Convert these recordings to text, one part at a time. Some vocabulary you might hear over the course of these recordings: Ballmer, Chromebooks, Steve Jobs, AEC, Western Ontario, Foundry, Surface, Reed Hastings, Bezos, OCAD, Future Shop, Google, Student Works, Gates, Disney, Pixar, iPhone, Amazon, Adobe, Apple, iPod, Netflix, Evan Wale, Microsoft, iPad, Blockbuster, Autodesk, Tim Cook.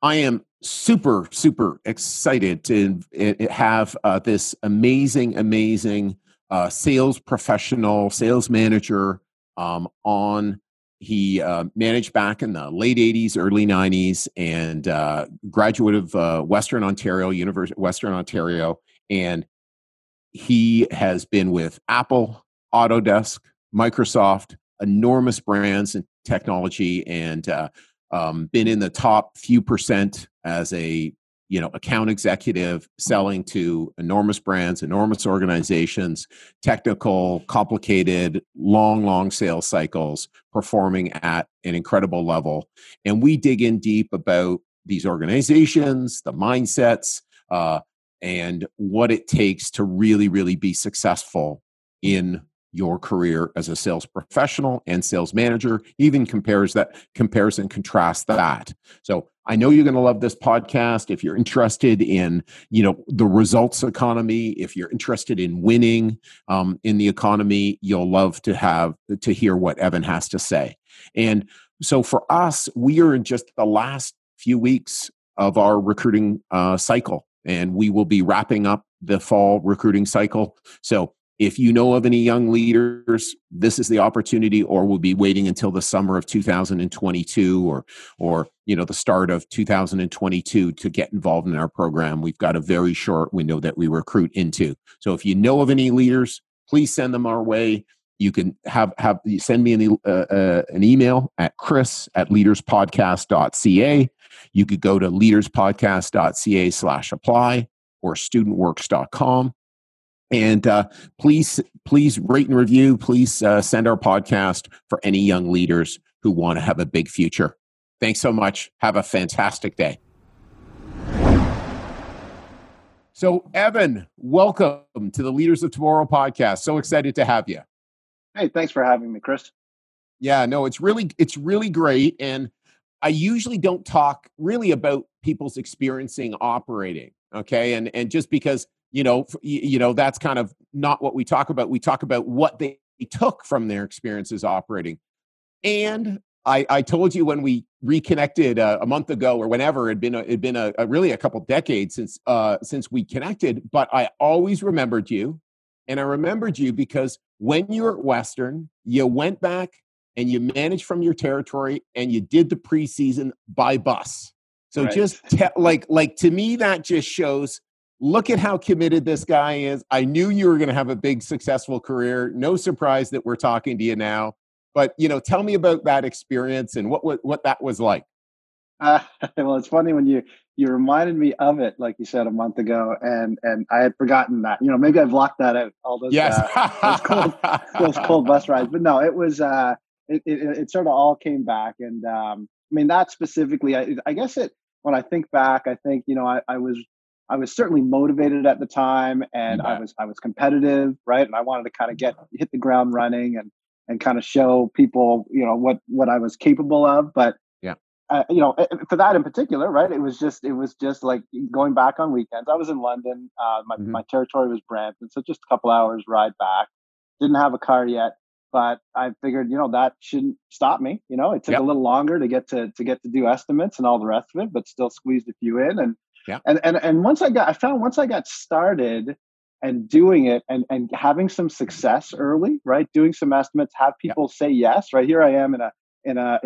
I am super excited to have this amazing sales professional, sales manager on. He managed back in the late 80s, early 90s, and graduate of Western Ontario University, and he has been with Apple, Autodesk, Microsoft, enormous brands and technology, and been in the top few percent as a account executive, selling to enormous brands, enormous organizations, technical, complicated, long sales cycles, performing at an incredible level. And we dig in deep about these organizations, the mindsets, and what it takes to really be successful in your career as a sales professional and sales manager, even compares and contrasts that. So I know you're going to love this podcast. If you're interested in, the results economy, if you're interested in winning in the economy, you'll love to hear what Evan has to say. And so for us, we are in just the last few weeks of our recruiting cycle, and we will be wrapping up the fall recruiting cycle. So if you know of any young leaders, this is the opportunity, or we'll be waiting until the summer of 2022 or the start of 2022 to get involved in our program. We've got a very short window that we recruit into. So if you know of any leaders, please send them our way. You can send me an email at chris@leaderspodcast.ca. You could go to leaderspodcast.ca/apply or studentworks.com. And please rate and review. Please send our podcast for any young leaders who want to have a big future. Thanks so much. Have a fantastic day. So, Evan, welcome to the Leaders of Tomorrow podcast. So excited to have you. Hey, thanks for having me, Chris. Yeah, no, it's really great. And I usually don't talk really about people's experiencing operating. Okay, and just because. That's kind of not what we talk about. We talk about what they took from their experiences operating. And I told you when we reconnected a month ago or whenever, it'd been a couple decades since we connected, but I always remembered you. And I remembered you because when you were at Western, you went back and you managed from your territory and you did the preseason by bus. So right. Just to me, that just shows, look at how committed this guy is. I knew you were going to have a big, successful career. No surprise that we're talking to you now. But, tell me about that experience and what that was like. Well, it's funny when you reminded me of it, like you said, a month ago, and I had forgotten that. Maybe I've blocked that out, all those, yes. those cold bus rides. But no, it was it sort of all came back. And that specifically, I guess it, when I think back, I think, I was certainly motivated at the time, and yeah. I was competitive, right? And I wanted to kind of hit the ground running and kind of show people, what I was capable of. But yeah, for that in particular, right? It was just like going back on weekends. I was in London. My territory was Brampton, so just a couple hours ride back. Didn't have a car yet, but I figured, that shouldn't stop me. It took a little longer to get to do estimates and all the rest of it, but still squeezed a few in. And yeah. And once I got started and doing it and having some success early, right? Doing some estimates, have people say yes, right? Here I am in a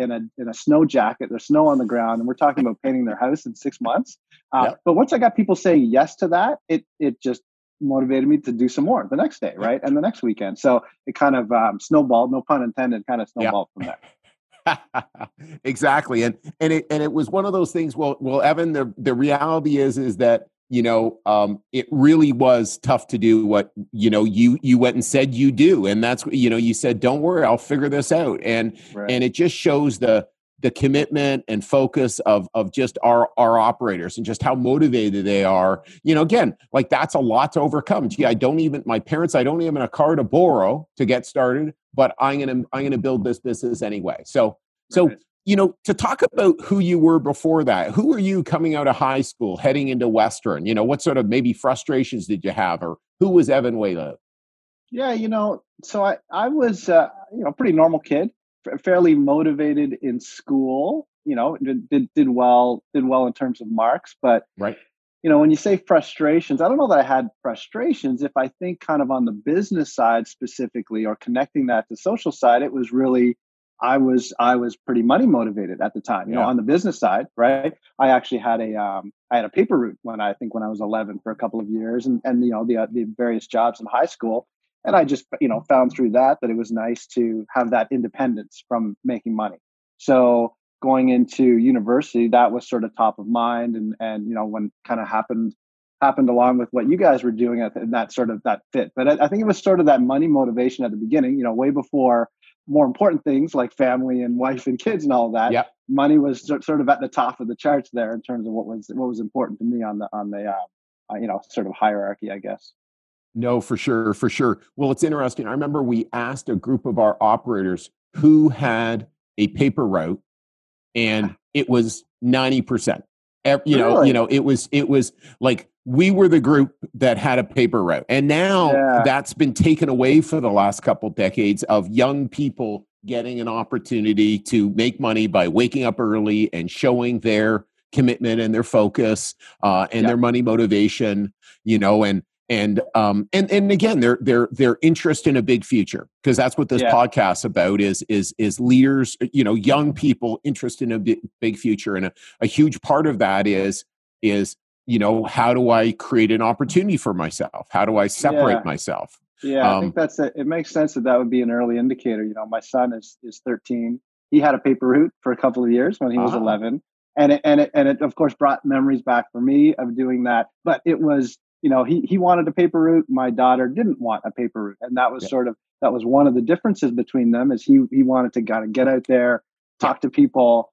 snow jacket, there's snow on the ground, and we're talking about painting their house in 6 months. But once I got people saying yes to that, it just motivated me to do some more the next day, right? And the next weekend. So it kind of snowballed, no pun intended, from there. Exactly. And it was one of those things. Well, Evan, the reality is that, it really was tough to do what, you went and said you do. And that's, you said, don't worry, I'll figure this out. And it just shows the, the commitment and focus of just our operators and just how motivated they are. You know, again, like that's a lot to overcome. Gee, I don't even have a car to borrow to get started, but I'm going to build this business anyway. So, you know, to talk about who you were before that, who were you coming out of high school, heading into Western, you know, what sort of maybe frustrations did you have, or who was Evan Wale? Yeah, you know, so I was, you know, pretty normal kid. Fairly motivated in school, you know, did well in terms of marks, but right. You know, when you say frustrations, I don't know that I had frustrations. If I think kind of on the business side specifically, or connecting that to social side, it was really, I was pretty money motivated at the time, you know, on the business side, right? I actually had a paper route when I was 11 for a couple of years, and you know, the various jobs in high school. And I just, you know, found through that it was nice to have that independence from making money. So going into university, that was sort of top of mind. And you know, when kind of happened along with what you guys were doing, and that sort of that fit. But I think it was sort of that money motivation at the beginning, you know, way before more important things like family and wife and kids and all that. Yep. Money was sort of at the top of the charts there in terms of what was important to me on the you know, sort of hierarchy, I guess. No, for sure. Well, it's interesting. I remember we asked a group of our operators who had a paper route, and it was 90%. You know, it was like we were the group that had a paper route, and now that's been taken away for the last couple decades of young people getting an opportunity to make money by waking up early and showing their commitment and their focus and their money motivation. You know, And again, their interest in a big future, because that's what this podcast's about is leaders, you know, young people interested in a big future. And a huge part of that is, you know, how do I create an opportunity for myself? How do I separate myself? Yeah, I think it makes sense that would be an early indicator. You know, my son is 13. He had a paper route for a couple of years when he was 11. And it of course brought memories back for me of doing that, but it was, you know, he wanted a paper route. My daughter didn't want a paper route. And that was sort of one of the differences between them, is he wanted to kind of get out there, talk to people,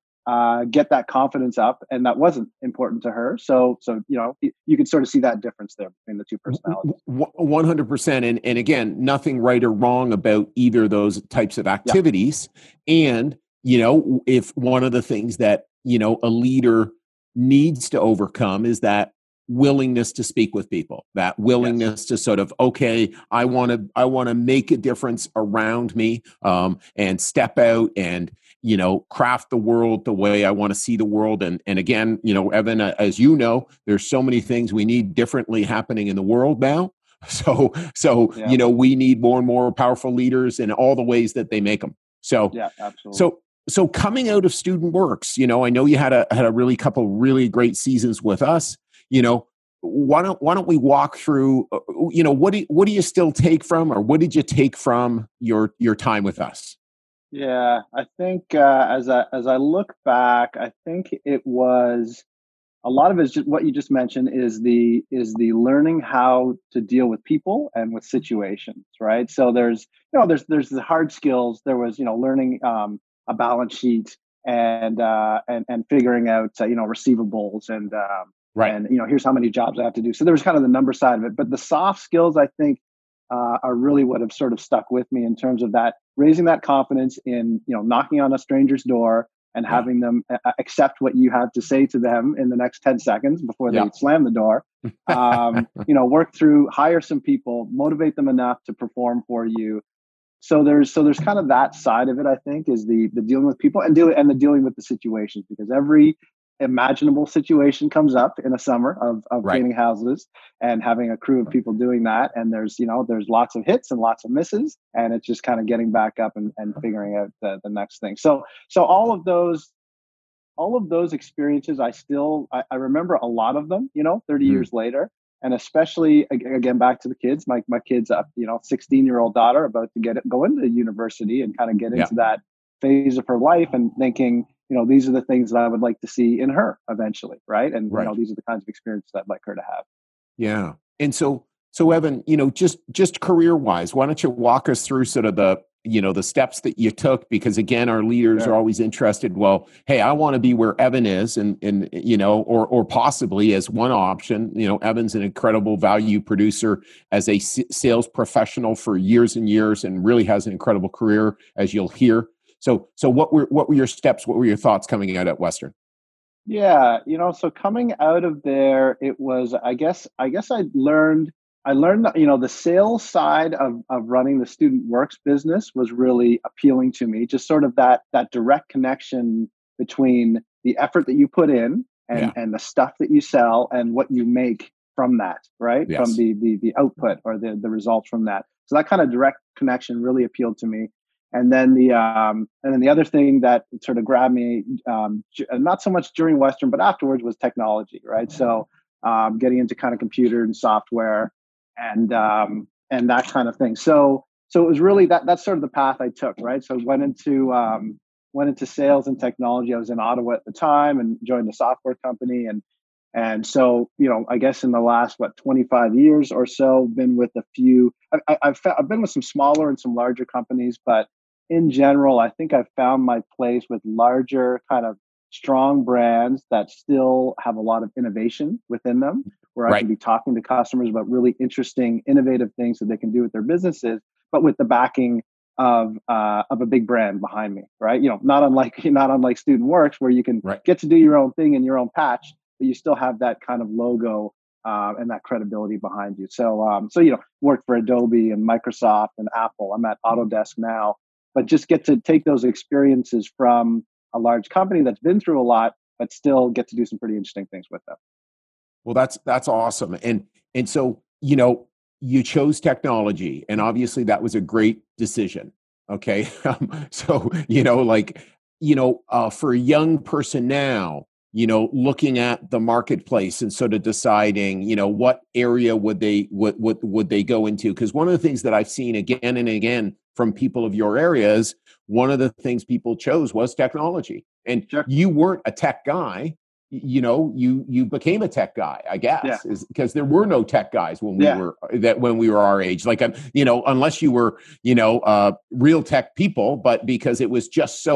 get that confidence up. And that wasn't important to her. So, you know, you could sort of see that difference there between the two personalities. 100%. And again, nothing right or wrong about either of those types of activities. Yeah. And, you know, if one of the things that, you know, a leader needs to overcome is that willingness to speak with people, that willingness to sort of, okay, I want to make a difference around me, and step out and, you know, craft the world the way I want to see the world. And again, you know, Evan, as you know, there's so many things we need differently happening in the world now. So, you know, we need more and more powerful leaders in all the ways that they make them. So, yeah, absolutely. So coming out of Student Works, you know, I know you had a really couple really great seasons with us. You know, why don't we walk through, you know, what do you still take from, or what did you take from your time with us? Yeah, I think as I look back, I think it was a lot of it is just what you just mentioned, is the learning how to deal with people and with situations, right? So there's, you know, there's the hard skills. There was, you know, learning a balance sheet and figuring out, you know, receivables and right. And, you know, here's how many jobs I have to do. So there was kind of the number side of it. But the soft skills, I think, are really what have sort of stuck with me in terms of that, raising that confidence in, you know, knocking on a stranger's door and having them accept what you have to say to them in the next 10 seconds before they slam the door, you know, work through, hire some people, motivate them enough to perform for you. So there's kind of that side of it, I think, is the dealing with people and the dealing with the situations, because every imaginable situation comes up in a summer of cleaning houses and having a crew of people doing that. And there's, you know, there's lots of hits and lots of misses, and it's just kind of getting back up and figuring out the next thing. So all of those experiences, I remember a lot of them, you know, 30 years later. And especially, again, back to the kids, my kids, you know, 16-year-old daughter about to go into university and kind of get into that phase of her life and thinking, you know, these are the things that I would like to see in her eventually, right? And, you know, these are the kinds of experiences I'd like her to have. Yeah. And so, So Evan, you know, just career-wise, why don't you walk us through sort of the, you know, the steps that you took? Because again, our leaders are always interested, well, hey, I want to be where Evan is, and you know, or possibly as one option, you know, Evan's an incredible value producer as a sales professional for years and years, and really has an incredible career, as you'll hear. So what were your steps? What were your thoughts coming out at Western? Yeah, you know, so coming out of there, it was, I guess I learned, you know, the sales side of running the Student Works business was really appealing to me. Just sort of that direct connection between the effort that you put in and the stuff that you sell and what you make from that, right? Yes. From the output or the results from that. So that kind of direct connection really appealed to me. And then the other thing that sort of grabbed me, not so much during Western, but afterwards, was technology, right? So getting into kind of computer and software and that kind of thing. So it was really that's sort of the path I took, right? So went into sales and technology. I was in Ottawa at the time and joined the software company. And so, you know, I guess in the last, 25 years or so, been with a few, I've been with some smaller and some larger companies, but in general, I think I've found my place with larger kind of strong brands that still have a lot of innovation within them, where I can be talking to customers about really interesting, innovative things that they can do with their businesses, but with the backing of a big brand behind me, right? You know, not unlike Student Works, where you can get to do your own thing in your own patch, but you still have that kind of logo and that credibility behind you. So you know, worked for Adobe and Microsoft and Apple. I'm at Autodesk now, but just get to take those experiences from a large company that's been through a lot, but still get to do some pretty interesting things with them. Well, that's awesome. And so, you know, you chose technology, and obviously that was a great decision. Okay, so you know, like, you know, for a young person now, you know, looking at the marketplace and sort of deciding, you know, what area would they go into? Because one of the things that I've seen again and again from people of your areas, one of the things people chose was technology. And you weren't a tech guy, you know, you became a tech guy, I guess, because there were no tech guys when we were our age. Like, you know, unless you were, you know, real tech people, but because it was just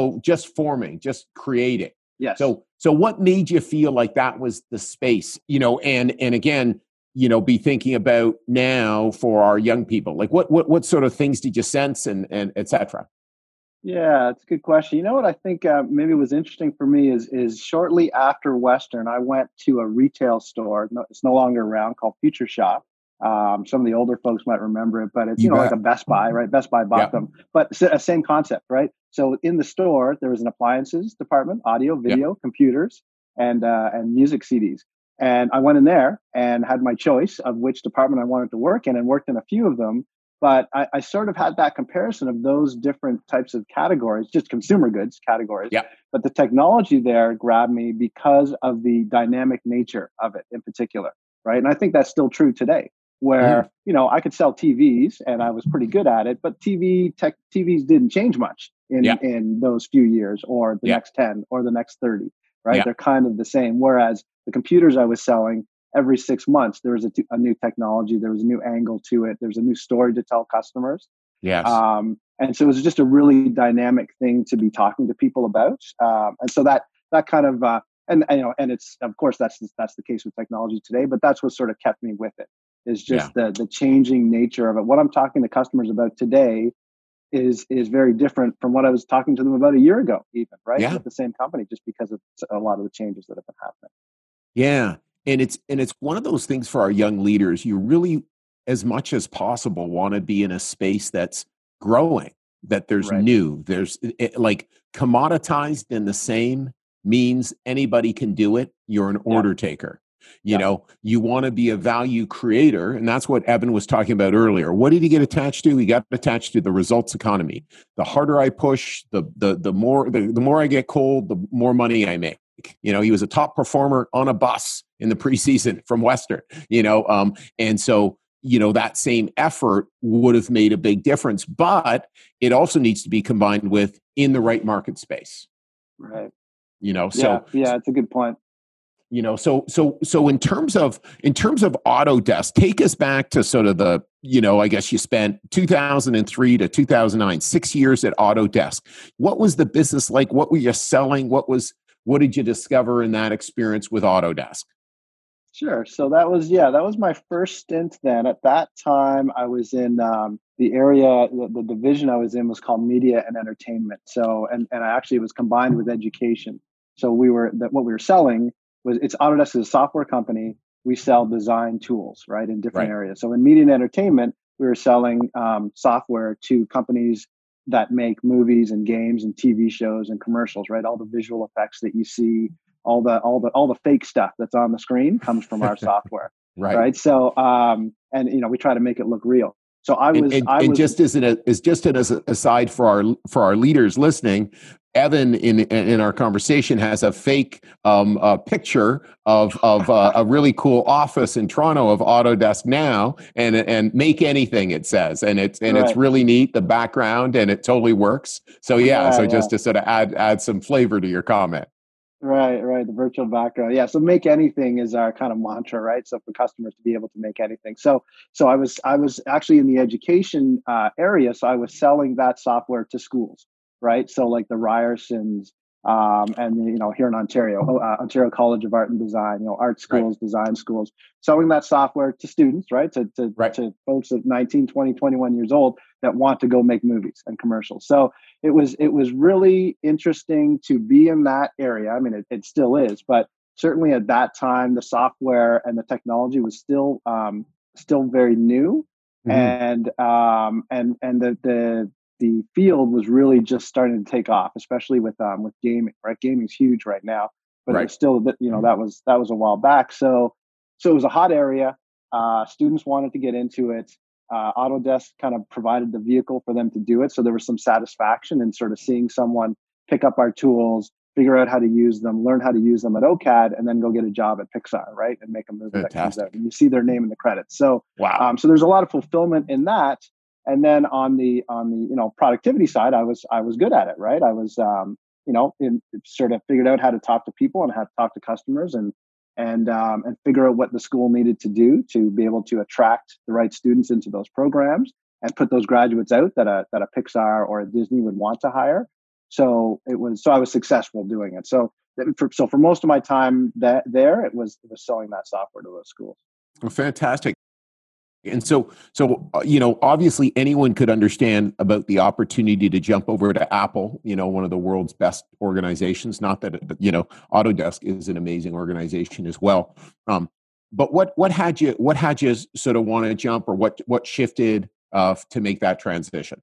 forming, just creating. Yes. So what made you feel like that was the space, you know, and again, you know, be thinking about now for our young people, like what sort of things did you sense and et cetera? Yeah, that's a good question. You know what I think maybe was interesting for me is shortly after Western, I went to a retail store. No, it's no longer around, called Future Shop. Some of the older folks might remember it, but it's, you know, like a Best Buy, right? Best Buy bought them, but same concept, right? So in the store, there was an appliances department, audio, video, computers, and music CDs. And I went in there and had my choice of which department I wanted to work in, and worked in a few of them. But I sort of had that comparison of those different types of categories, just consumer goods categories. Yeah. But the technology there grabbed me because of the dynamic nature of it in particular, right? And I think that's still true today, where, you know, I could sell TVs and I was pretty good at it, but TVs didn't change much in those few years, or the next 10 or the next 30, right? Yeah. They're kind of the same. Whereas the computers I was selling, every 6 months, there was a new technology, there was a new angle to it, there's a new story to tell customers. Yes. And so it was just a really dynamic thing to be talking to people about. And so that kind of, and you know, and it's, of course, that's the case with technology today, but that's what sort of kept me with it. Is just the changing nature of it. What I'm talking to customers about today is very different from what I was talking to them about a year ago, even, right? Yeah. With the same company, just because of a lot of the changes that have been happening. Yeah, and it's one of those things for our young leaders. You really, as much as possible, want to be in a space that's growing, that there's new, there's like commoditized and the same means anybody can do it. You're an order taker. You know, you want to be a value creator. And that's what Evan was talking about earlier. What did he get attached to? He got attached to the results economy. The harder I push, the more I get cold, the more money I make. You know, he was a top performer on a bus in the preseason from Western, you know. And so, you know, that same effort would have made a big difference, but it also needs to be combined with in the right market space. Right. You know, so. Yeah, it's a good point. You know, so in terms of Autodesk, take us back to sort of the, you know, I guess you spent 2003 to 2009, 6 years at Autodesk. What was the business like? What were you selling? What did you discover in that experience with Autodesk? Sure. So that was my first stint then. At that time, I was in the area, the division I was in was called Media and Entertainment. So, and I actually, it was combined with education. So what we were selling was, it's Autodesk is a software company. We sell design tools, right, in different areas. So in media and entertainment, we were selling software to companies that make movies and games and TV shows and commercials, right? All the visual effects that you see, all the fake stuff that's on the screen comes from our software, right? So, and you know, we try to make it look real. So just as an aside for our leaders listening, Evan in our conversation has a fake picture of a really cool office in Toronto of Autodesk now, and make anything, it says, and it's really neat, the background, and it totally works. So just to sort of add some flavor to your comment. Right. The virtual background. Yeah. So make anything is our kind of mantra, right? So for customers to be able to make anything. So I was actually in the education area. So I was selling that software to schools, right? So like the Ryersons and the, you know, here in Ontario, Ontario College of Art and Design, you know, art schools, design schools, selling that software to students, right? To folks of 19, 20, 21 years old that want to go make movies and commercials. So it was really interesting to be in that area. I mean, it still is, but certainly at that time, the software and the technology was still very new. Mm-hmm. And the field was really just starting to take off, especially with gaming, right? Gaming's huge right now, but it's still a bit, you know, that was a while back. So it was a hot area. Students wanted to get into it. Autodesk kind of provided the vehicle for them to do it. So there was some satisfaction in sort of seeing someone pick up our tools, figure out how to use them, learn how to use them at OCAD, and then go get a job at Pixar, right? And make a movie that comes out. And you see their name in the credits. So, wow. So there's a lot of fulfillment in that. And then on the you know, productivity side, I was good at it, right? I was you know, sort of figured out how to talk to people and how to talk to customers and figure out what the school needed to do to be able to attract the right students into those programs and put those graduates out that a Pixar or a Disney would want to hire. So I was successful doing it. So for most of my time there, it was selling that software to those schools. Well, fantastic. And so you know, obviously anyone could understand about the opportunity to jump over to Apple, you know, one of the world's best organizations. Not that, you know, Autodesk is an amazing organization as well. But what had you sort of want to jump, or what shifted to make that transition?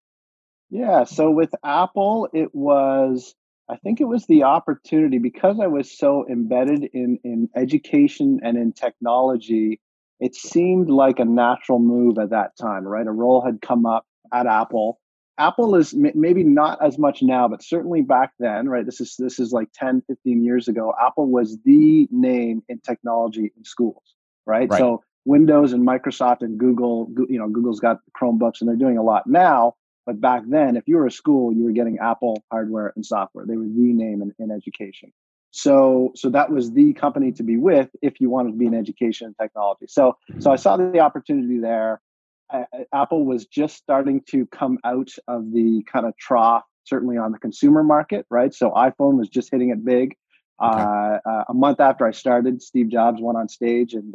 Yeah, so with Apple, it was, I think it was the opportunity, because I was so embedded in education and in technology. It seemed like a natural move at that time, right? A role had come up at Apple. Apple is maybe not as much now, but certainly back then, right? This is like 10, 15 years ago. Apple was the name in technology in schools, right? So Windows and Microsoft and Google, you know, Google's got Chromebooks and they're doing a lot now. But back then, if you were a school, you were getting Apple hardware and software. They were the name in education. So that was the company to be with if you wanted to be in education and technology. So I saw the opportunity there. Apple was just starting to come out of the kind of trough, certainly on the consumer market, right? So iPhone was just hitting it big. Okay. A month after I started, Steve Jobs went on stage and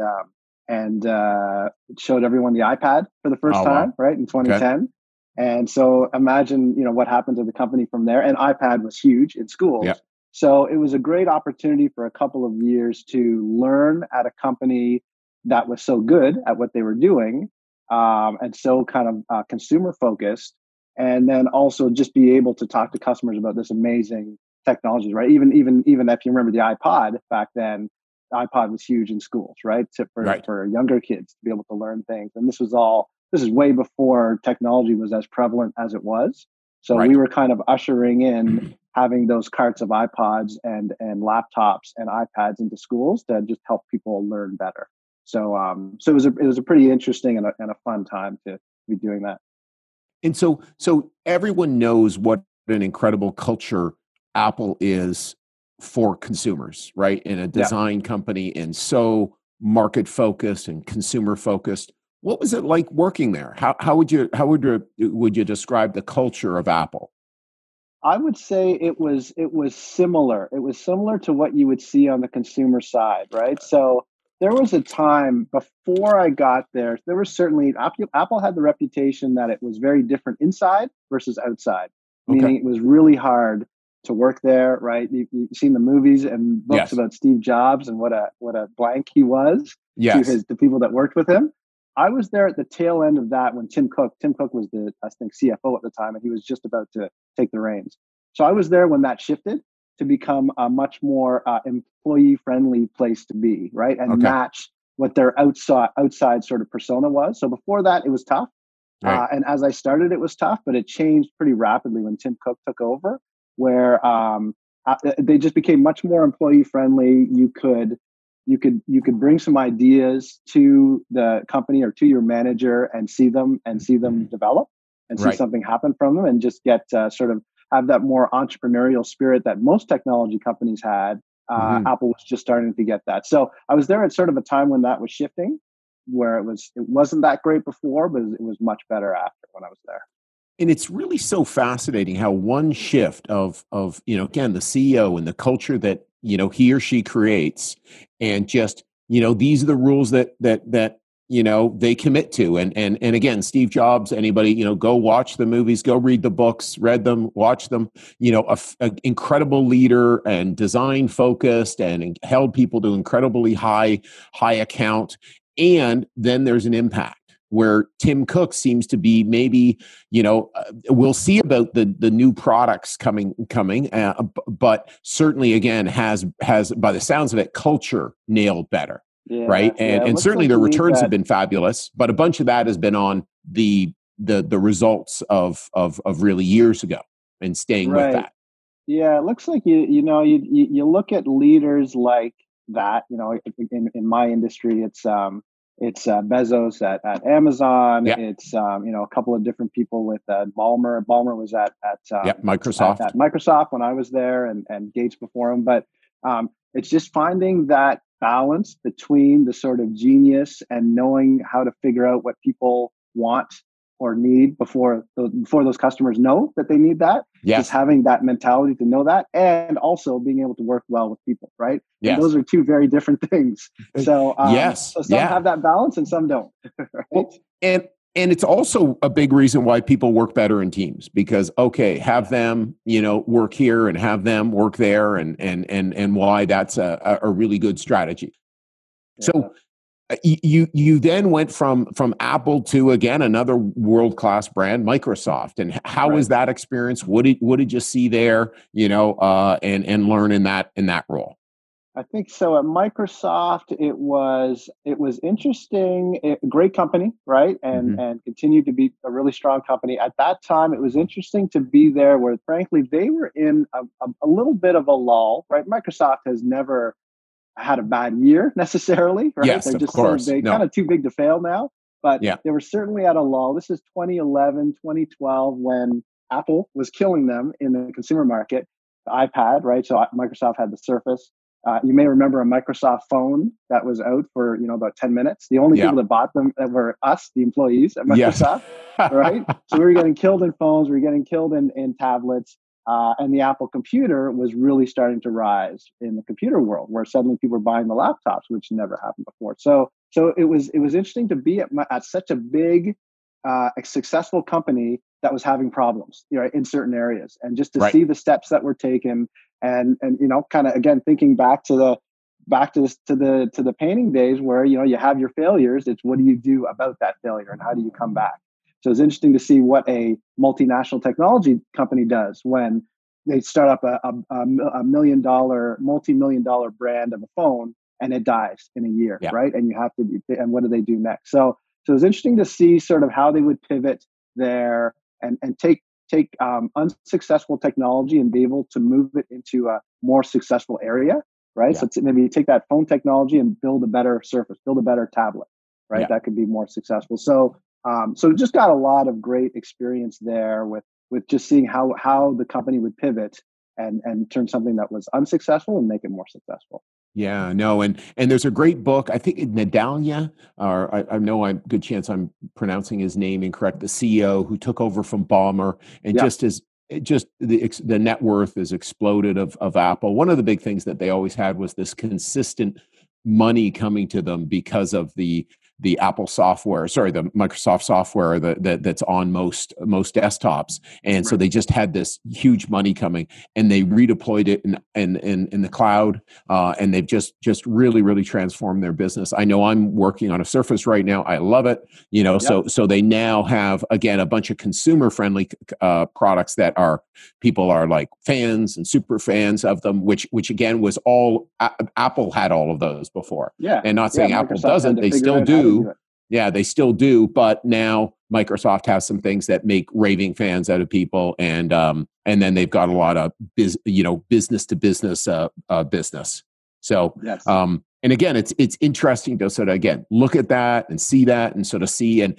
showed everyone the iPad for the first time, wow. right, in 2010. Okay. And so imagine, you know, what happened to the company from there. And iPad was huge in schools. Yeah. So it was a great opportunity for a couple of years to learn at a company that was so good at what they were doing, and so kind of consumer focused, and then also just be able to talk to customers about this amazing technology, right? Even if you remember the iPod back then, iPod was huge in schools, right? For younger kids to be able to learn things, and this is way before technology was as prevalent as it was. So we were kind of ushering in having those carts of iPods and laptops and iPads into schools to just help people learn better. So it was a pretty interesting and a fun time to be doing that. And so everyone knows what an incredible culture Apple is for consumers, right? In a design company, and so market focused and consumer focused. What was it like working there? How would you describe the culture of Apple? I would say it was similar. It was similar to what you would see on the consumer side, right? So there was a time before I got there, there was certainly, Apple had the reputation that it was very different inside versus outside, meaning it was really hard to work there, right? You've seen the movies and books about Steve Jobs and what a blank he was to the people that worked with him. I was there at the tail end of that when Tim Cook was the, I think, CFO at the time, and he was just about to take the reins. So I was there when that shifted to become a much more employee-friendly place to be, right? And match what their outside sort of persona was. So before that, it was tough. Right. And as I started, it was tough, but it changed pretty rapidly when Tim Cook took over, where they just became much more employee-friendly. You could bring some ideas to the company or to your manager and see them develop and see something happen from them, and just get sort of have that more entrepreneurial spirit that most technology companies had. Apple was just starting to get that. So I was there at sort of a time when that was shifting, where it wasn't that great before, but it was much better after when I was there. And it's really so fascinating how one shift of again, the CEO and the culture that he or she creates, and just, these are the rules that they commit to. And again, Steve Jobs, anybody, go watch the movies, go read the books, read them, watch them, an incredible leader and design focused and held people to incredibly high account. And then there's an impact, where Tim Cook seems to be maybe, we'll see about the new products coming, but certainly, again, has by the sounds of it, culture nailed better, right? And certainly their returns have been fabulous, but a bunch of that has been on the results of really years ago and staying with that. Yeah, it looks like you look at leaders like that. In my industry, It's Bezos at Amazon. Yeah. It's a couple of different people with Ballmer. Ballmer was at Microsoft. At Microsoft when I was there, and Gates before him. But it's just finding that balance between the sort of genius and knowing how to figure out what people want or need before those customers know that they need that. Yes. Just having that mentality to know that, and also being able to work well with people, right? Yes. And those are two very different things. So, so some have that balance and some don't. Right? Well, and it's also a big reason why people work better in teams, because, have them, work here and have them work there, and why that's a really good strategy. Yeah. So, You then went from Apple to, again, another world-class brand, Microsoft. And how was that experience? What did you see there, and learn in that role? I think so. At Microsoft, it was interesting. Great company, right? And and continued to be a really strong company. At that time, it was interesting to be there where, frankly, they were in a little bit of a lull, right? Microsoft has never had a bad year necessarily, right? Yes, of course. They're kind of too big to fail now, but they were certainly at a lull. This is 2011, 2012, when Apple was killing them in the consumer market, the iPad, right? So Microsoft had the Surface. You may remember a Microsoft phone that was out for, about 10 minutes. The only people that bought them were us, the employees at Microsoft, right? So we were getting killed in phones, we were getting killed in tablets. And the Apple computer was really starting to rise in the computer world, where suddenly people were buying the laptops, which never happened before. So it was interesting to be at such a big, successful company that was having problems, in certain areas, and just to see the steps that were taken, and kind of again thinking back to the painting days, where you have your failures. It's what do you do about that failure, and how do you come back? So it's interesting to see what a multinational technology company does when they start up a multi-million dollar brand of a phone, and it dies in a year, right? And you have to, and what do they do next? So it's interesting to see sort of how they would pivot there and take unsuccessful technology and be able to move it into a more successful area, right? Yeah. So maybe you take that phone technology and build a better Surface, build a better tablet, right? Yeah. That could be more successful. So just got a lot of great experience there with just seeing how the company would pivot and turn something that was unsuccessful and make it more successful. Yeah, no, and there's a great book, I think Nadella, or I know I'm good chance I'm pronouncing his name incorrect, the CEO who took over from Ballmer, and yeah. The net worth has exploded of Apple. One of the big things that they always had was this consistent money coming to them because of the Apple software, the Microsoft software that's on most desktops. And so they just had this huge money coming, and they redeployed it in the cloud. And they've just really, really transformed their business. I know I'm working on a Surface right now. I love it. So they now have, again, a bunch of consumer friendly products that people are like fans and super fans of them, which again was all Apple had all of those before. Yeah. And not saying Apple doesn't, they still do. Yeah, they still do, but now Microsoft has some things that make raving fans out of people, and then they've got a lot of business to business business. So, yes. And again, it's interesting to sort of again look at that and see that, and sort of see and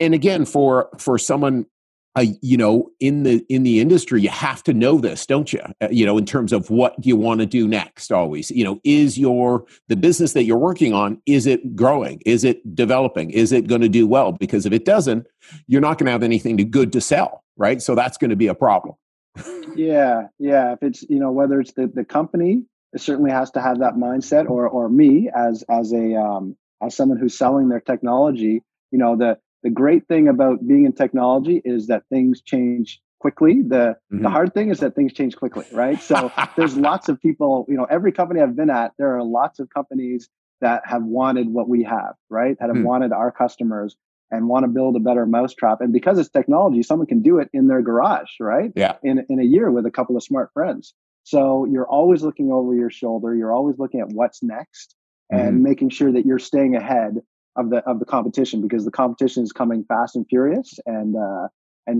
again for someone. In the industry, you have to know this, don't you? In terms of what you want to do next, always, is the business that you're working on, is it growing? Is it developing? Is it going to do well? Because if it doesn't, you're not going to have anything good to sell, right? So that's going to be a problem. Yeah. If it's, whether it's the company, it certainly has to have that mindset, or me as someone who's selling their technology, the great thing about being in technology is that things change quickly. The hard thing is that things change quickly, right? So there's lots of people, every company I've been at, there are lots of companies that have wanted what we have, right? That have wanted our customers and want to build a better mousetrap. And because it's technology, someone can do it in their garage, right? Yeah. In a year with a couple of smart friends. So you're always looking over your shoulder. You're always looking at what's next and making sure that you're staying ahead of the competition, because the competition is coming fast and furious, and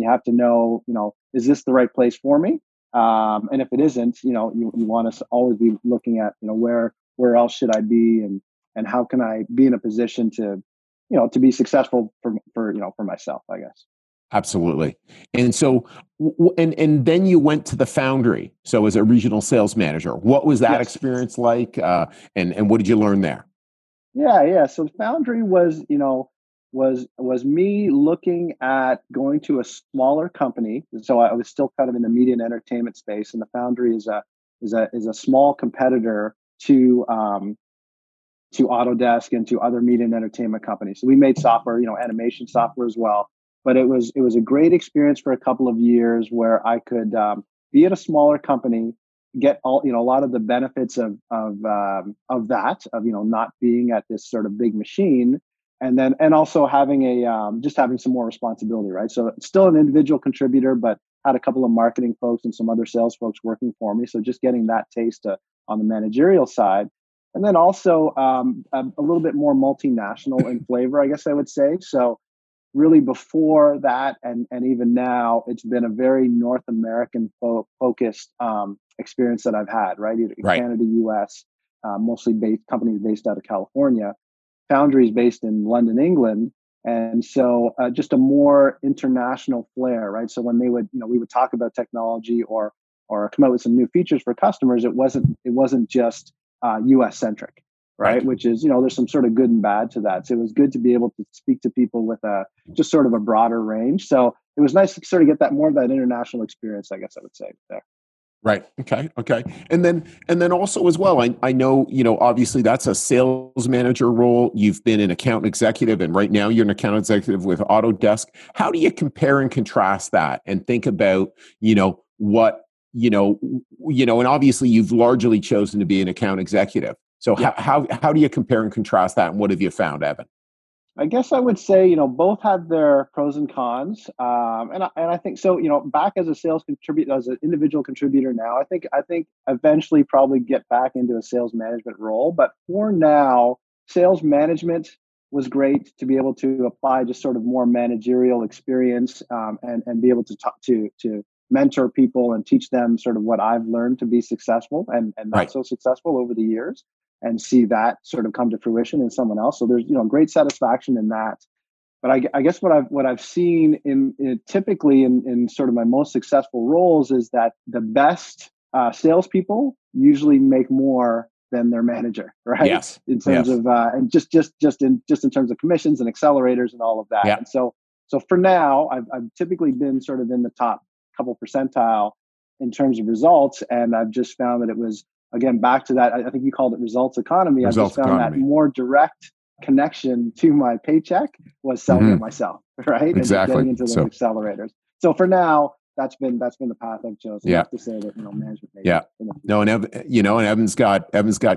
you have to know, is this the right place for me? And if it isn't, you want to always be looking at, where else should I be, and how can I be in a position to be successful for myself, I guess. Absolutely. And so, and then you went to the Foundry. So as a regional sales manager, what was that experience like? And what did you learn there? Yeah. So Foundry was, was me looking at going to a smaller company. So I was still kind of in the media and entertainment space, and the Foundry is a small competitor to Autodesk and to other media and entertainment companies. So we made software, animation software as well. But it was a great experience for a couple of years where I could be at a smaller company, get all a lot of the benefits of that, of not being at this sort of big machine, and also having having some more responsibility, right? So still an individual contributor, but had a couple of marketing folks and some other sales folks working for me. So just getting that taste on the managerial side, and then also a little bit more multinational in flavor, I guess I would say. So really before that and even now, it's been a very North American focused experience that I've had, right? Canada, US, mostly companies based out of California. Foundry is based in London, England. And so just a more international flair, right? So when they would, we would talk about technology or come out with some new features for customers, it wasn't just US centric, right? Which is, there's some sort of good and bad to that. So it was good to be able to speak to people with just sort of a broader range. So it was nice to sort of get that more of that international experience, I guess I would say there. Right. Okay. And then also as well, I know, obviously that's a sales manager role. You've been an account executive, and right now you're an account executive with Autodesk. How do you compare and contrast that and think about, what, and obviously you've largely chosen to be an account executive. So how do you compare and contrast that? And what have you found, Evan? I guess I would say, both have their pros and cons. And I think so, back as a sales contributor, as an individual contributor now, I think eventually probably get back into a sales management role. But for now, sales management was great to be able to apply just sort of more managerial experience, and be able to talk to mentor people and teach them sort of what I've learned to be successful and not so successful over the years, and see that sort of come to fruition in someone else. So there's, great satisfaction in that. But I guess what I've seen in typically in sort of my most successful roles is that the best salespeople usually make more than their manager, right? Yes. In terms of and just in terms of commissions and accelerators and all of that. Yeah. And so for now, I've typically been sort of in the top couple percentile in terms of results, and I've just found that it was, again, back to that, I think you called it results economy. Results I just found economy. That more direct connection to my paycheck was selling it myself, right? Exactly. And getting into those accelerators. So for now, that's been the path I've chosen. Yeah. I have to say that, you know, management. Yeah. No, and Evan's got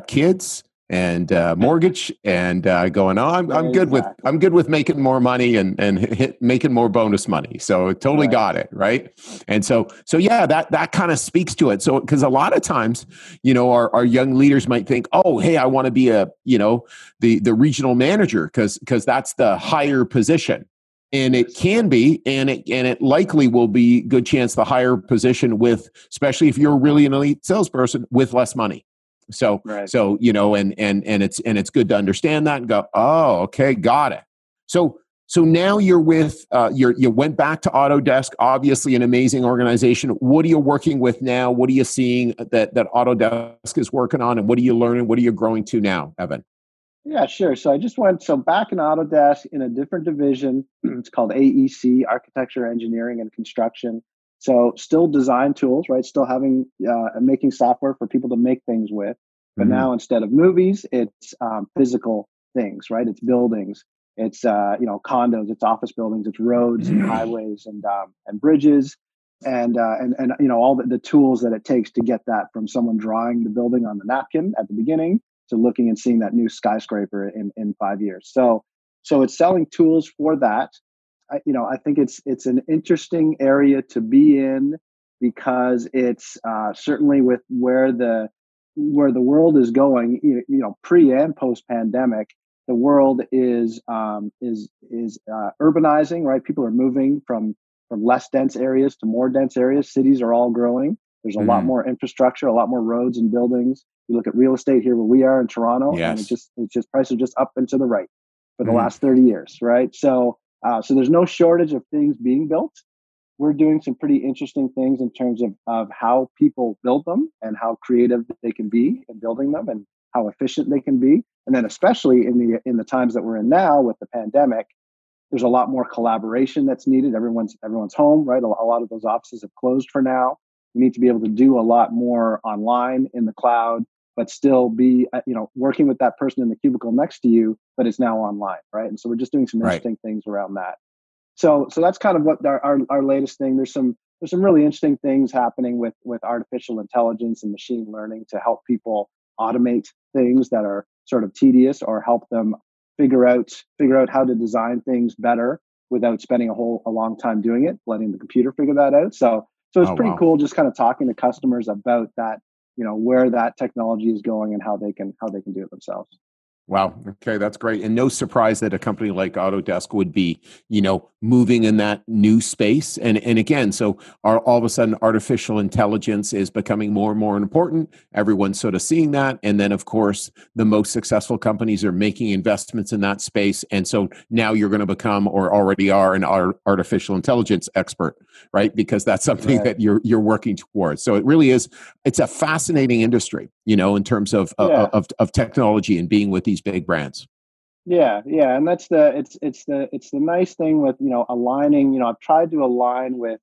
kids and mortgage and going, oh, I'm good with making more money and making more bonus money. So totally got it, right? And so yeah, that kind of speaks to it. So because a lot of times, you know, our young leaders might think, oh, hey, I want to be a, you know, the regional manager because that's the higher position. And it can be, and it likely will be, good chance, the higher position with, especially if you're really an elite salesperson, with less money. So, so you know, and it's good to understand that and go, oh, okay, got it. So now you're with you went back to Autodesk, obviously an amazing organization. What are you working with now? What are you seeing that Autodesk is working on, and what are you learning? What are you growing to now, Evan? Yeah, sure. So I just went, back in Autodesk in a different division. It's called AEC, Architecture, Engineering, and Construction. So still design tools, right? Still having, making software for people to make things with. But now instead of movies, it's physical things, right? It's buildings, it's, you know, condos, it's office buildings, it's roads and highways and bridges. And you know, all the tools that it takes to get that from someone drawing the building on the napkin at the beginning to looking and seeing that new skyscraper in 5 years. So it's selling tools for that. I think it's an interesting area to be in because it's certainly with where the world is going, you know, pre and post pandemic, the world is urbanizing, right? People are moving from less dense areas to more dense areas. Cities are all growing. There's a lot more infrastructure, a lot more roads and buildings. You look at real estate here where we are in Toronto, and it's just prices are just up and to the right for the last 30 years, right? So there's no shortage of things being built. We're doing some pretty interesting things in terms of how people build them and how creative they can be in building them and how efficient they can be. And then especially in the times that we're in now with the pandemic, there's a lot more collaboration that's needed. Everyone's home, right? A lot of those offices have closed for now. We need to be able to do a lot more online in the cloud, but still be, working with that person in the cubicle next to you, but it's now online, right? And so we're just doing some interesting things around that. So that's kind of what our latest thing. There's some really interesting things happening with artificial intelligence and machine learning to help people automate things that are sort of tedious or help them figure out how to design things better without spending a long time doing it, letting the computer figure that out. So it's pretty cool just kind of talking to customers about that, you know, where that technology is going and how they can do it themselves. Wow. Okay. That's great. And no surprise that a company like Autodesk would be, you know, moving in that new space. And again, so all of a sudden artificial intelligence is becoming more and more important. Everyone's sort of seeing that. And then of course, the most successful companies are making investments in that space. And so now you're going to become, or already are, an artificial intelligence expert, right? Because that's something that you're working towards. So it really is, it's a fascinating industry, you know, in terms of technology and being with these big brands. Yeah. And that's the nice thing with, you know, aligning, you know, I've tried to align with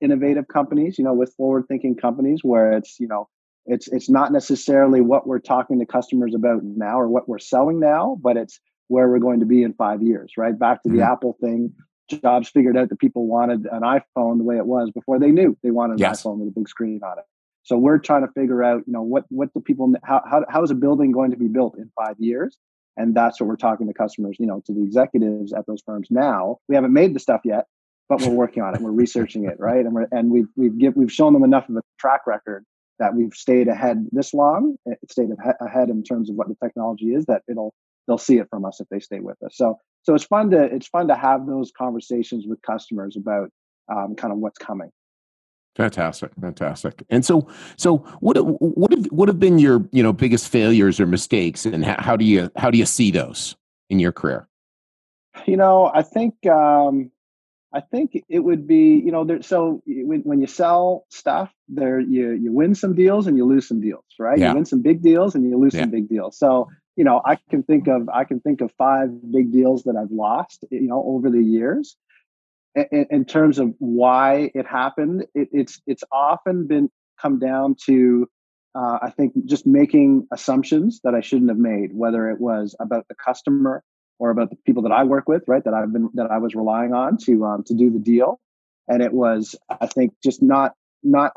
innovative companies, you know, with forward thinking companies where it's, you know, it's not necessarily what we're talking to customers about now or what we're selling now, but it's where we're going to be in 5 years, right? Back to the Apple thing. Jobs figured out that people wanted an iPhone the way it was before they knew they wanted an iPhone with a big screen on it. So we're trying to figure out, you know, what do people, how is a building going to be built in 5 years? And that's what we're talking to customers, you know, to the executives at those firms now. We haven't made the stuff yet, but we're working on it. We're researching it, right? And we've shown them enough of a track record that we've stayed ahead this long, ahead in terms of what the technology is, that they'll see it from us if they stay with us. So it's fun to have those conversations with customers about kind of what's coming. Fantastic. And so what have been your, you know, biggest failures or mistakes, and how do you see those in your career? You know, I think it would be, you know, there, so when you sell stuff, there you win some deals and you lose some deals, right? Yeah. You win some big deals and you lose some big deals. So, you know, I can think of 5 big deals that I've lost, you know, over the years. In terms of why it happened, it's often been come down to I think just making assumptions that I shouldn't have made, whether it was about the customer or about the people that I work with, right? That I was relying on to do the deal, and it was, I think, just not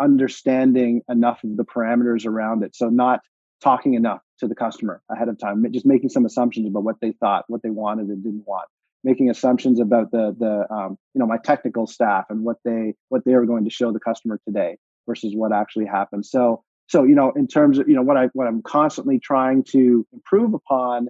understanding enough of the parameters around it. So not talking enough to the customer ahead of time, just making some assumptions about what they thought, what they wanted and didn't want, making assumptions about the you know, my technical staff and what they are going to show the customer today versus what actually happened. So you know, in terms of, you know, what I'm constantly trying to improve upon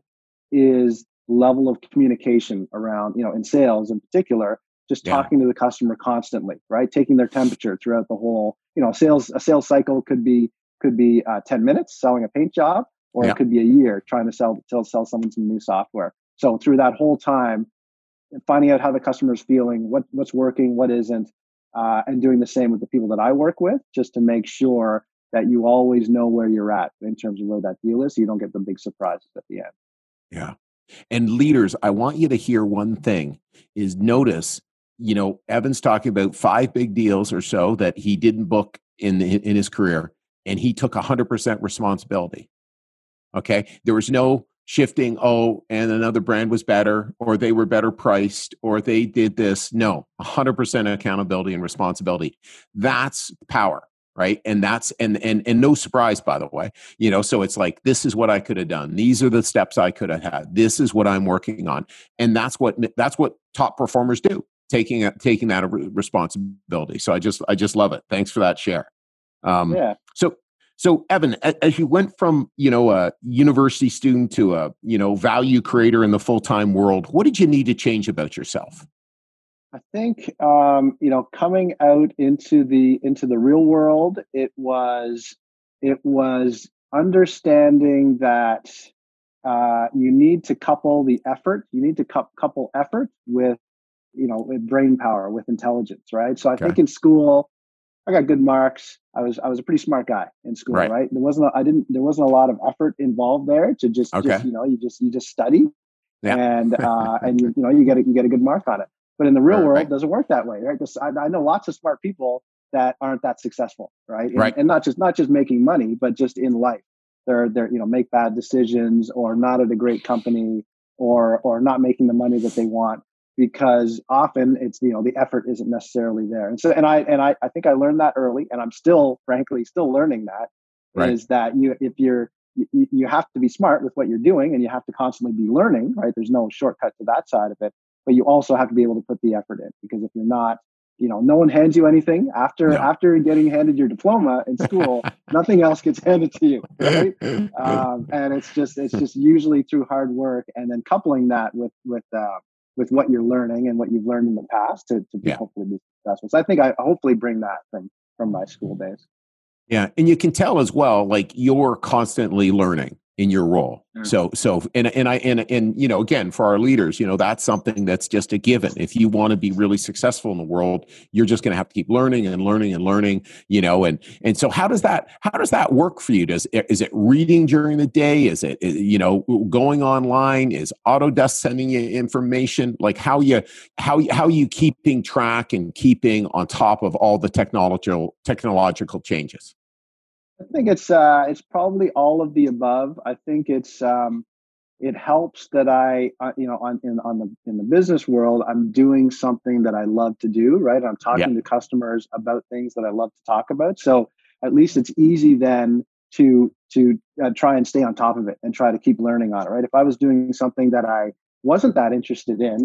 is level of communication around, you know, in sales in particular, just talking to the customer constantly, right? Taking their temperature throughout the whole, you know, a sales cycle could be 10 minutes selling a paint job, or it could be a year trying to sell someone some new software. So through that whole time, finding out how the customer is feeling, what's working, what isn't, and doing the same with the people that I work with, just to make sure that you always know where you're at in terms of where that deal is, so you don't get the big surprises at the end. Yeah. And leaders, I want you to hear one thing is notice, you know, Evan's talking about 5 big deals or so that he didn't book in his career, and he took 100% responsibility. Okay. There was no shifting, oh, and another brand was better, or they were better priced, or they did this. No, 100% accountability and responsibility. That's power. Right. And that's, and no surprise, by the way, you know, so it's like, this is what I could have done. These are the steps I could have had. This is what I'm working on. And that's what top performers do, taking that responsibility. So I just love it. Thanks for that share. So Evan, as you went from, you know, a university student to a, you know, value creator in the full-time world, what did you need to change about yourself? I think, you know, coming out into the real world, it was understanding that you need to couple the effort. You need to couple effort with, you know, with brain power, with intelligence, right? So I think in school, I got good marks. I was a pretty smart guy in school, right? There wasn't a lot of effort involved there to just you know, you just study, and you get a good mark on it. But in the real world, it doesn't work that way, right? I know lots of smart people that aren't that successful, right? And not just making money, but just in life, they're you know, make bad decisions, or not at a great company, or not making the money that they want, because often it's, you know, the effort isn't necessarily there. And so, I think I learned that early, and I'm still learning that, is that you have to be smart with what you're doing, and you have to constantly be learning, right? There's no shortcut to that side of it. But you also have to be able to put the effort in, because if you're not, you know, no one hands you anything after getting handed your diploma in school. Nothing else gets handed to you, right? And it's just usually through hard work, and then coupling that with what you're learning and what you've learned in the past to hopefully be successful. So I think I hopefully bring that from my school days. Yeah, and you can tell as well, like, you're constantly learning in your role. Yeah. So, you know, again, for our leaders, you know, that's something that's just a given. If you want to be really successful in the world, you're just going to have to keep learning and learning and learning, you know, and so how does that work for you? Is it reading during the day? Is it, you know, going online? Is Autodesk sending you information? Like, how are you keeping track and keeping on top of all the technological changes? I think it's probably all of the above. I think it's it helps that I you know, in the business world, I'm doing something that I love to do, right? I'm talking to customers about things that I love to talk about. So at least it's easy then to try and stay on top of it and try to keep learning on it, right? If I was doing something that I wasn't that interested in,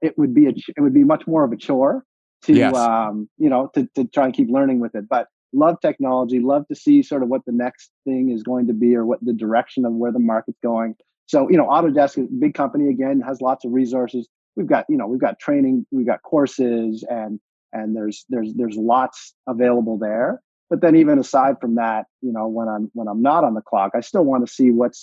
it would be much more of a chore to you know, to try and keep learning with it, but love technology, love to see sort of what the next thing is going to be, or what the direction of where the market's going. So, you know, Autodesk is a big company, again, has lots of resources. We've got training, we've got courses, and there's lots available there. But then even aside from that, you know, when I'm not on the clock, I still want to see what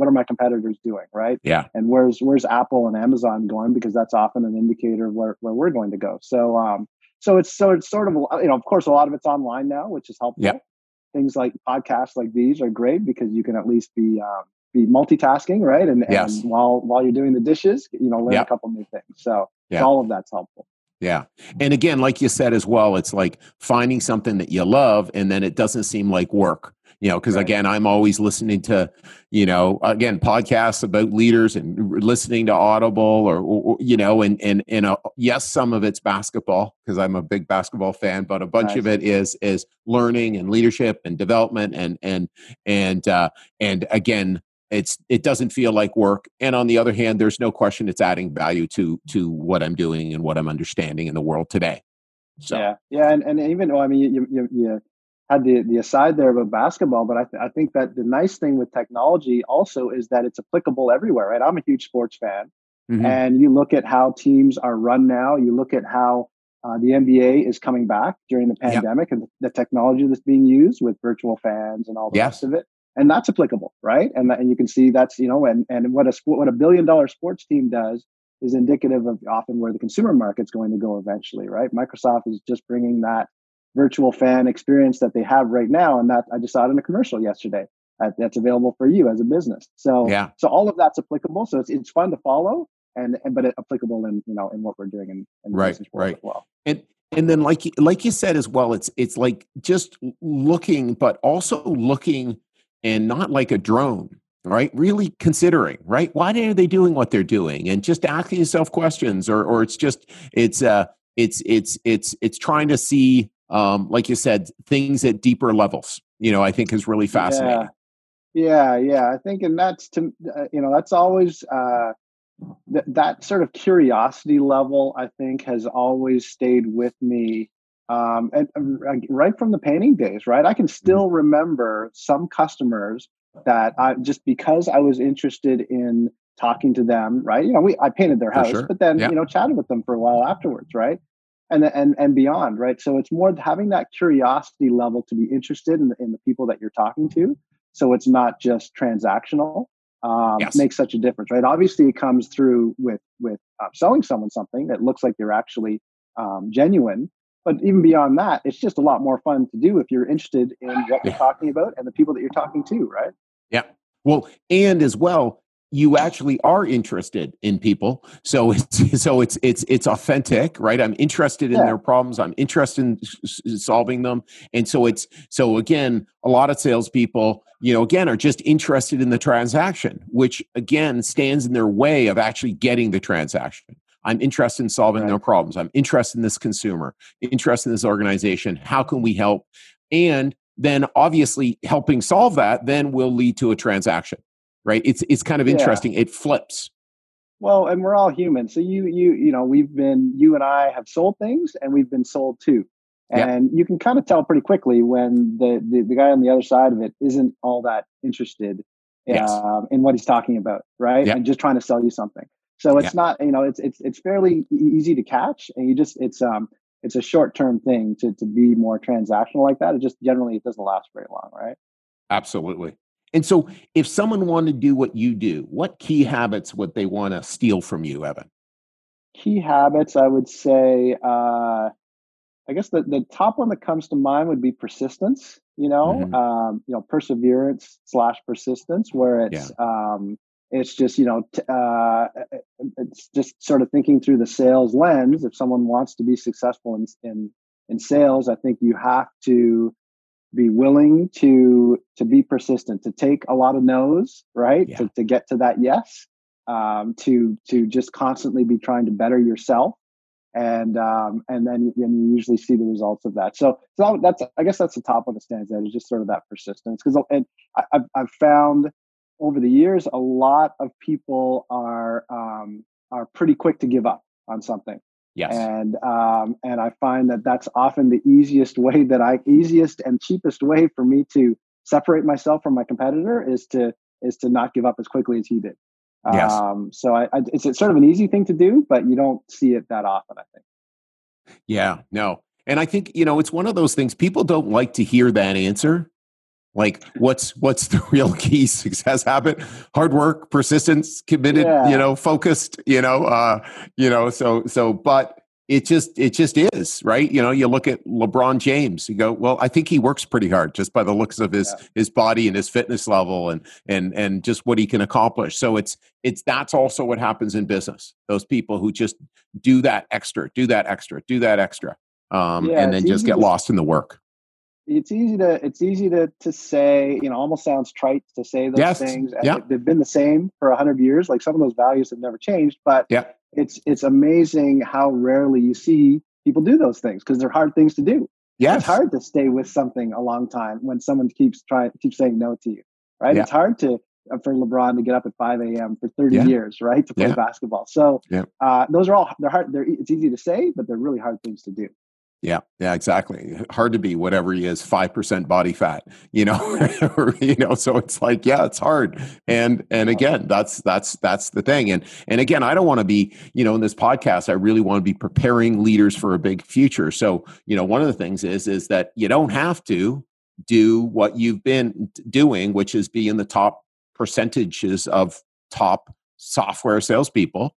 are my competitors doing, right? Yeah. And where's Apple and Amazon going, because that's often an indicator of where we're going to go. So so it's sort of, you know, of course a lot of it's online now, which is helpful. Yep. Things like podcasts like these are great because you can at least be multitasking, right? And, yes. And while you're doing the dishes, you know, learn yep. a couple new things. So yep. all of that's helpful. Yeah. And again, like you said as well, it's like finding something that you love and then it doesn't seem like work, you know, because right. again, I'm always listening to, you know, again, podcasts about leaders and listening to Audible or you know, and yes, some of it's basketball because I'm a big basketball fan, but a bunch nice. Of it is learning and leadership and development and again, it doesn't feel like work. And on the other hand, there's no question it's adding value to what I'm doing and what I'm understanding in the world today. So. Yeah. Yeah. And even though, I mean, you had the aside there about basketball, but I think that the nice thing with technology also is that it's applicable everywhere, right? I'm a huge sports fan mm-hmm. and you look at how teams are run now, you look at how the NBA is coming back during the pandemic yep. and the technology that's being used with virtual fans and all the yes. rest of it. And that's applicable, right? And you can see that's, you know, and what a billion-dollar sports team does is indicative of often where the consumer market's going to go eventually, right? Microsoft is just bringing that virtual fan experience that they have right now, and that I just saw it in a commercial yesterday that's available for you as a business. So, yeah. So all of that's applicable. So it's fun to follow, but it's applicable in, you know, in what we're doing in the business world as well. And then like you said as well, it's like just looking, but also looking. And not like a drone, right? Really considering, right? Why are they doing what they're doing? And just asking yourself questions, or it's just it's trying to see, like you said, things at deeper levels. You know, I think is really fascinating. Yeah. I think, and that's to you know, that's always that sort of curiosity level. I think has always stayed with me. And right from the painting days, right? I can still remember some customers that I just because I was interested in talking to them, right? You know, I painted their house, sure. but then yeah. you know, chatted with them for a while afterwards, right? And beyond, right? So it's more having that curiosity level to be interested in the people that you're talking to, so it's not just transactional. Yes. Makes such a difference, right? Obviously, it comes through with selling someone something that looks like you're actually genuine. But even beyond that, it's just a lot more fun to do if you're interested in what you're talking about and the people that you're talking to, right? Yeah. Well, and as well, you actually are interested in people. So it's authentic, right? I'm interested in their problems. I'm interested in solving them. And so again, a lot of salespeople, you know, again, are just interested in the transaction, which again, stands in their way of actually getting the transaction. I'm interested in solving their problems. I'm interested in this consumer, interested in this organization. How can we help? And then obviously helping solve that then will lead to a transaction, right? It's kind of interesting. It flips. Well, and we're all human. So you know, you and I have sold things and we've been sold too. And you can kind of tell pretty quickly when the guy on the other side of it isn't all that interested in what he's talking about, right? Yep. And just trying to sell you something. So it's not, you know, it's fairly easy to catch, and you just it's a short-term thing to be more transactional like that. It just generally it doesn't last very long, right? Absolutely. And so, if someone wanted to do what you do, what key habits would they want to steal from you, Evan? Key habits, I would say, I guess the top one that comes to mind would be persistence. You know, mm-hmm. You know, perseverance/persistence, where it's. It's just, you know, it's just sort of thinking through the sales lens. If someone wants to be successful in sales, I think you have to be willing to be persistent, to take a lot of no's, right? Yeah. To get to that yes, to just constantly be trying to better yourself. And then you usually see the results of that. So that's, I guess that's the top one that stands out is just sort of that persistence. Because I've found over the years, a lot of people are pretty quick to give up on something. Yes, and I find that that's often the easiest and cheapest way for me to separate myself from my competitor is to not give up as quickly as he did. Yes, so it's sort of an easy thing to do, but you don't see it that often, I think. Yeah, no, And I think, you know, it's one of those things people don't like to hear that answer. Like, what's the real key success habit? Hard work, persistence, committed, focused, but it just is, right? You know, you look at LeBron James, you go, well, I think he works pretty hard just by the looks of his body and his fitness level and just what he can accomplish. So it's that's also what happens in business. Those people who just do that extra, and then just get lost in the work. It's easy to say, you know, almost sounds trite to say those things. They've been the same for 100 years. Like, some of those values have never changed, but it's amazing how rarely you see people do those things, because they're hard things to do. Yes. It's hard to stay with something a long time when someone keeps saying no to you, right? Yeah. It's hard for LeBron to get up at 5 a.m. for 30 years, right? To play basketball. So those are all, they're hard. It's easy to say, but they're really hard things to do. Yeah, exactly. Hard to be whatever he is, 5% body fat, you know, so it's like, it's hard. And again, that's the thing. And again, I don't want to be, in this podcast, I really want to be preparing leaders for a big future. So, one of the things is that you don't have to do what you've been doing, which is be in the top percentages of top software salespeople.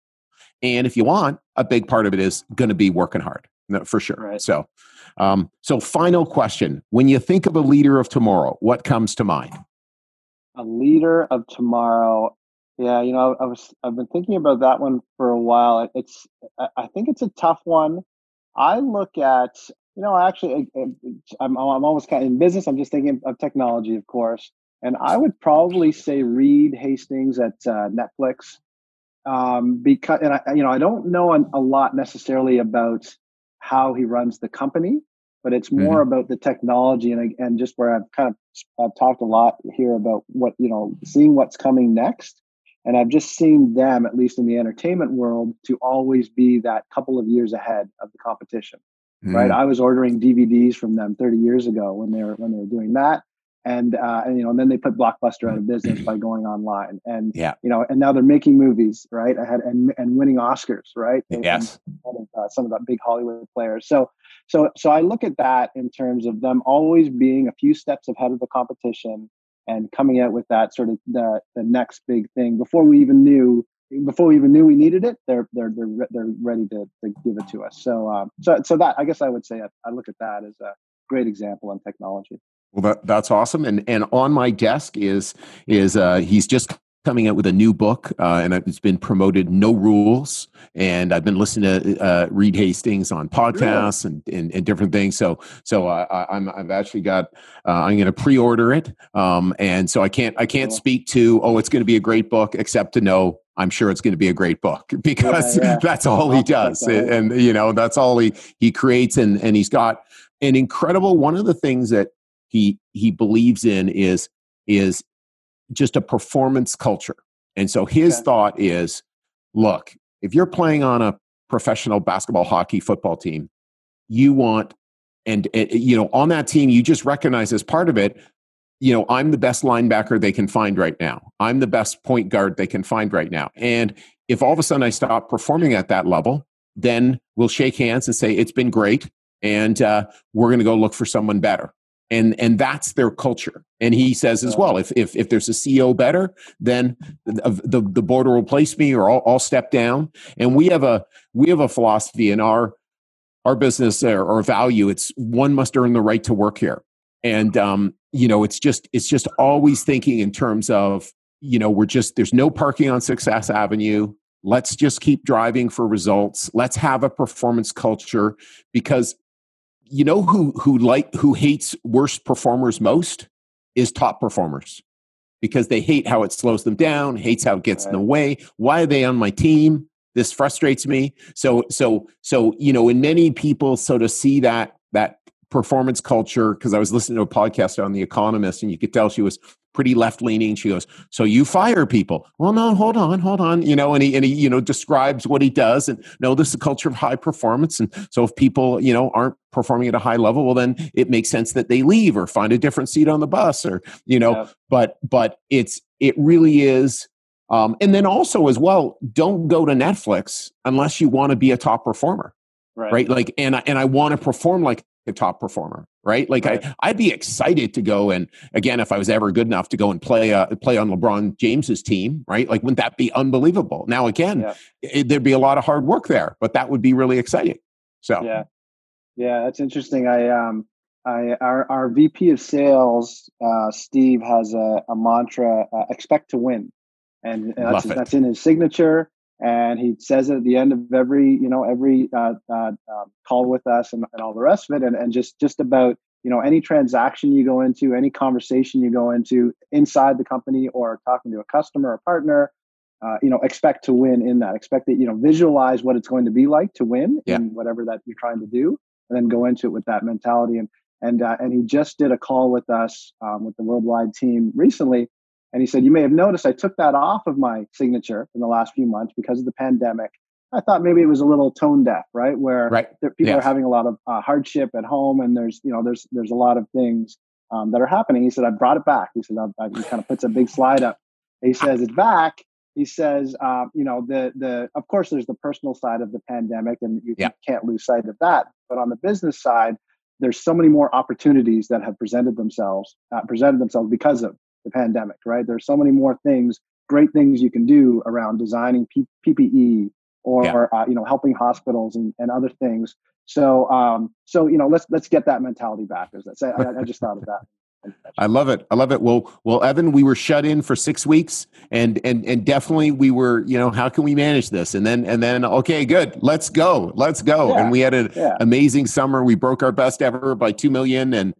And if you want, a big part of it is going to be working hard. No, for sure. Right. So, final question. When you think of a leader of tomorrow, what comes to mind? A leader of tomorrow. Yeah. I've been thinking about that one for a while. I think it's a tough one. I look at, I'm always kind of in business. I'm just thinking of technology, of course. And I would probably say Reed Hastings at Netflix. Because I don't know a lot necessarily about how he runs the company, but it's more about the technology and just where I've talked a lot here about what, seeing what's coming next. And I've just seen them, at least in the entertainment world, to always be that couple of years ahead of the competition, right? I was ordering DVDs from them 30 years ago when they were doing that. And then they put Blockbuster out of business by going online, and now they're making movies, right? And winning Oscars, right? Some of the big Hollywood players. So I look at that in terms of them always being a few steps ahead of the competition and coming out with that sort of the next big thing before we even knew we needed it. They're ready to give it to us. So that, I guess I would say I look at that as a great example on technology. Well, that's awesome. And on my desk is he's just coming out with a new book, and it's been promoted, No Rules. And I've been listening to Reed Hastings on podcasts and different things. So I'm going to pre-order it. And so I can't speak to, it's going to be a great book, except to know I'm sure it's going to be a great book, because that's all he does. And that's all he creates. And he's got an incredible, one of the things that he believes in is just a performance culture. And so his thought is, look, if you're playing on a professional basketball, hockey, football team, you want, and on that team, you just recognize as part of it, I'm the best linebacker they can find right now. I'm the best point guard they can find right now. And if all of a sudden I stop performing at that level, then we'll shake hands and say, it's been great. And we're going to go look for someone better. And that's their culture. And he says as well, if there's a CEO better, then the board will replace me, or I'll step down. And we have a philosophy in our business or value. It's one must earn the right to work here. And it's just always thinking in terms of there's no parking on Success Avenue. Let's just keep driving for results. Let's have a performance culture, because who hates worst performers most is top performers, because they hate how it slows them down, hates how it gets in the way. Why are they on my team? This frustrates me. So and many people sort of see that performance culture, because I was listening to a podcast on The Economist, and you could tell she was pretty left-leaning. She goes, so you fire people. Well, no, hold on. And he describes what he does. And no, this is a culture of high performance. And so if people, aren't performing at a high level, well, then it makes sense that they leave or find a different seat on the bus but it really is. And then also as well, don't go to Netflix unless you want to be a top performer. right? Like, and I want to perform like a top performer, right? Like I'd be excited to go and, again, if I was ever good enough to go and play on LeBron James's team, right? Like, wouldn't that be unbelievable? Now, again, there'd be a lot of hard work there, but that would be really exciting. So, yeah, that's interesting. Our VP of sales, Steve, has a mantra: expect to win, and that's in his signature. And he says it at the end of every call with us, and all the rest of it. And just about any transaction you go into, any conversation you go into inside the company, or talking to a customer or partner, expect to win in that. Expect that visualize what it's going to be like to win in whatever that you're trying to do, and then go into it with that mentality. And he just did a call with us with the worldwide team recently, and he said, "You may have noticed I took that off of my signature in the last few months because of the pandemic. I thought maybe it was a little tone deaf, right? Where people are having a lot of hardship at home, and there's a lot of things that are happening." He said, "I brought it back." He said, "He kind of puts a big slide up." He says, "It's back." He says, the of course there's the personal side of the pandemic, and you can't lose sight of that. But on the business side, there's so many more opportunities that have presented themselves because of the pandemic, right? There's so many more things, great things you can do around designing PPE or helping hospitals and other things. So, let's get that mentality back. I just thought of that. I love it. Well, Evan, we were shut in for 6 weeks, and definitely we were, how can we manage this? And then, okay, good. Let's go. Yeah, and we had an amazing summer. We broke our best ever by 2 million. And,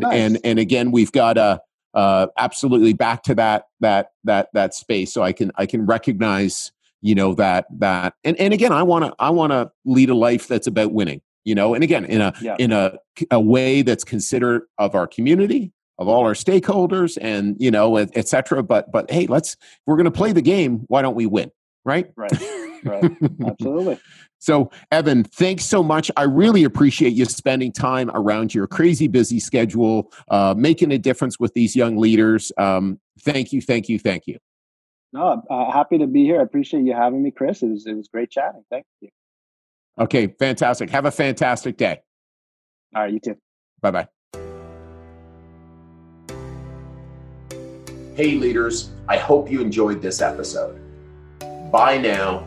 nice. and again, we've got absolutely back to that space. So I can recognize, that, and again, I want to lead a life that's about winning. And again, in a way that's considerate of our community, of all our stakeholders, and et cetera. But hey, we're going to play the game. Why don't we win? Right. Absolutely. So, Evan, thanks so much. I really appreciate you spending time around your crazy busy schedule, making a difference with these young leaders. Thank you. No, happy to be here. I appreciate you having me, Chris. It was great chatting. Thank you. Okay, fantastic. Have a fantastic day. All right, you too. Bye-bye. Hey leaders, I hope you enjoyed this episode. By now,